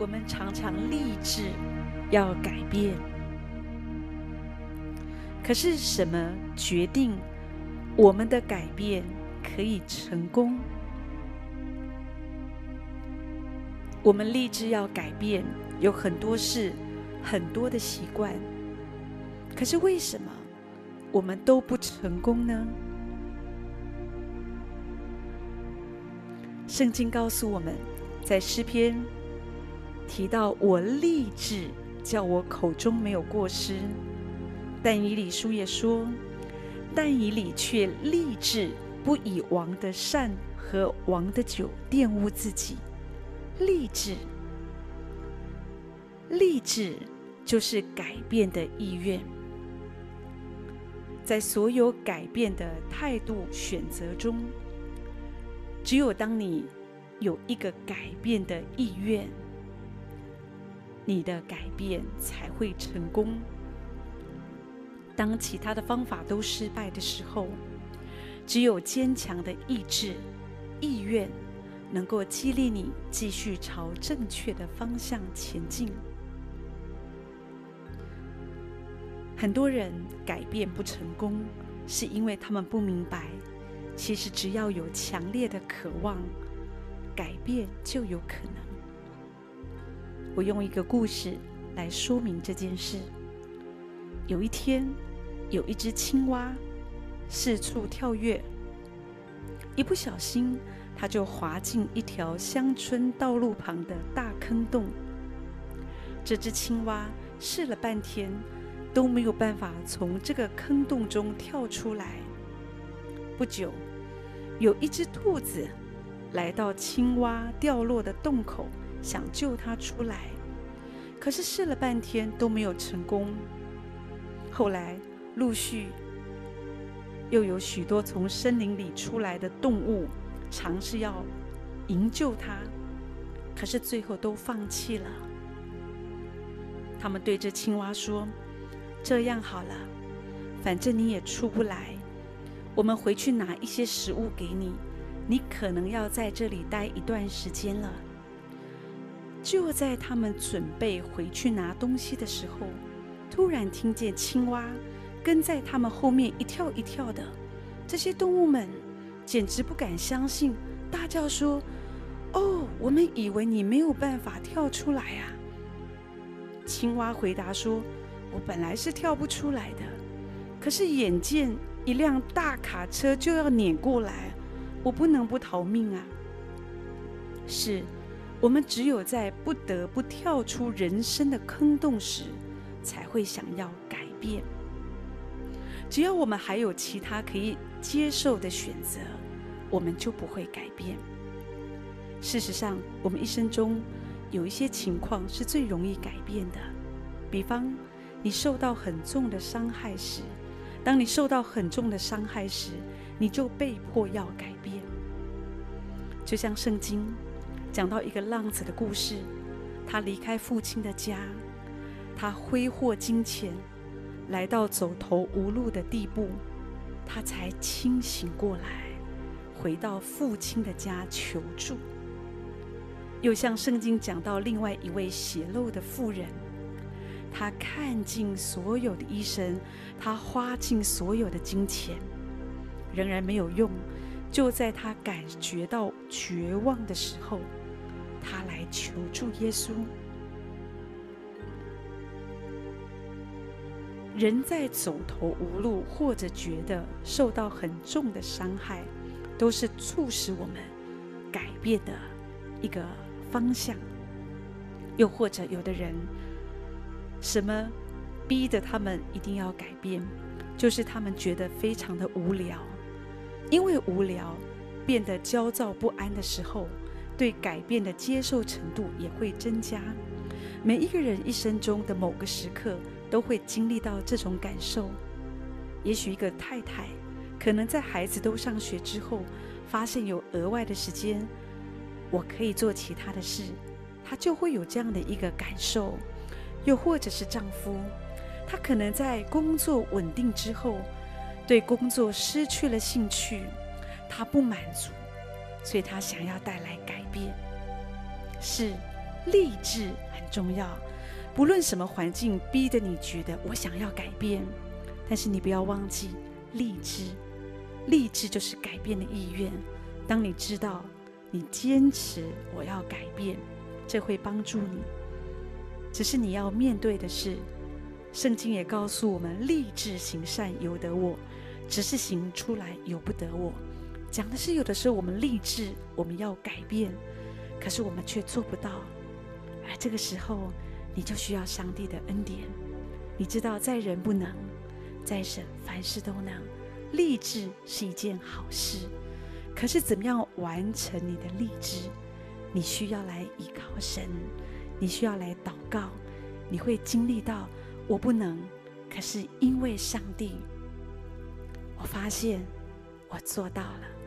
我们常常立志要改变。可是什么决定我们的改变可以成功？我们立志要改变，有很多事，很多的习惯，可是为什么我们都不成功呢？圣经告诉我们，在诗篇提到我立志叫我口中没有过失，但以理书也说，但以理却立志不以王的善和王的酒玷污自己。立志就是改变的意愿。在所有改变的态度选择中，只有当你有一个改变的意愿，你的改变才会成功。当其他的方法都失败的时候，只有坚强的意志、意愿能够激励你继续朝正确的方向前进。很多人改变不成功，是因为他们不明白，其实只要有强烈的渴望，改变就有可能。我用一个故事来说明这件事。有一天，有一只青蛙四处跳跃，一不小心它就滑进一条乡村道路旁的大坑洞。这只青蛙试了半天都没有办法从这个坑洞中跳出来。不久，有一只兔子来到青蛙掉落的洞口，想救它出来，可是试了半天都没有成功。后来陆续又有许多从森林里出来的动物尝试要营救它，可是最后都放弃了。他们对这青蛙说，这样好了，反正你也出不来，我们回去拿一些食物给你，你可能要在这里待一段时间了。就在他们准备回去拿东西的时候，突然听见青蛙跟在他们后面一跳一跳的。这些动物们简直不敢相信，大叫说，哦，我们以为你没有办法跳出来啊。青蛙回答说，我本来是跳不出来的，可是眼见一辆大卡车就要碾过来，我不能不逃命啊。是，我们只有在不得不跳出人生的坑洞时，才会想要改变。只要我们还有其他可以接受的选择，我们就不会改变。事实上，我们一生中有一些情况是最容易改变的。比方你受到很重的伤害时，你就被迫要改变。就像圣经讲到一个浪子的故事，他离开父亲的家，他挥霍金钱，来到走投无路的地步，他才清醒过来，回到父亲的家求助。又像圣经讲到另外一位血漏的妇人，他看尽所有的医生，他花尽所有的金钱，仍然没有用。就在他感觉到绝望的时候，他来求助耶稣。人在走投无路，或者觉得受到很重的伤害，都是促使我们改变的一个方向。又或者有的人，什么逼得他们一定要改变，就是他们觉得非常的无聊。因为无聊变得焦躁不安的时候，对改变的接受程度也会增加。每一个人一生中的某个时刻都会经历到这种感受。也许一个太太可能在孩子都上学之后，发现有额外的时间，我可以做其他的事，她就会有这样的一个感受。又或者是丈夫，他可能在工作稳定之后，对工作失去了兴趣，他不满足，所以他想要带来改变。是，励志很重要。不论什么环境逼得你觉得我想要改变，但是你不要忘记励志，励志就是改变的意愿。当你知道你坚持我要改变，这会帮助你。只是你要面对的是，圣经也告诉我们，立志行善由得我，只是行出来由不得我。讲的是有的时候我们立志我们要改变，可是我们却做不到。而这个时候你就需要上帝的恩典。你知道在人不能，在神凡事都能。立志是一件好事，可是怎么样完成你的立志，你需要来依靠神，你需要来祷告。你会经历到我不能，可是因为上帝，我发现我做到了。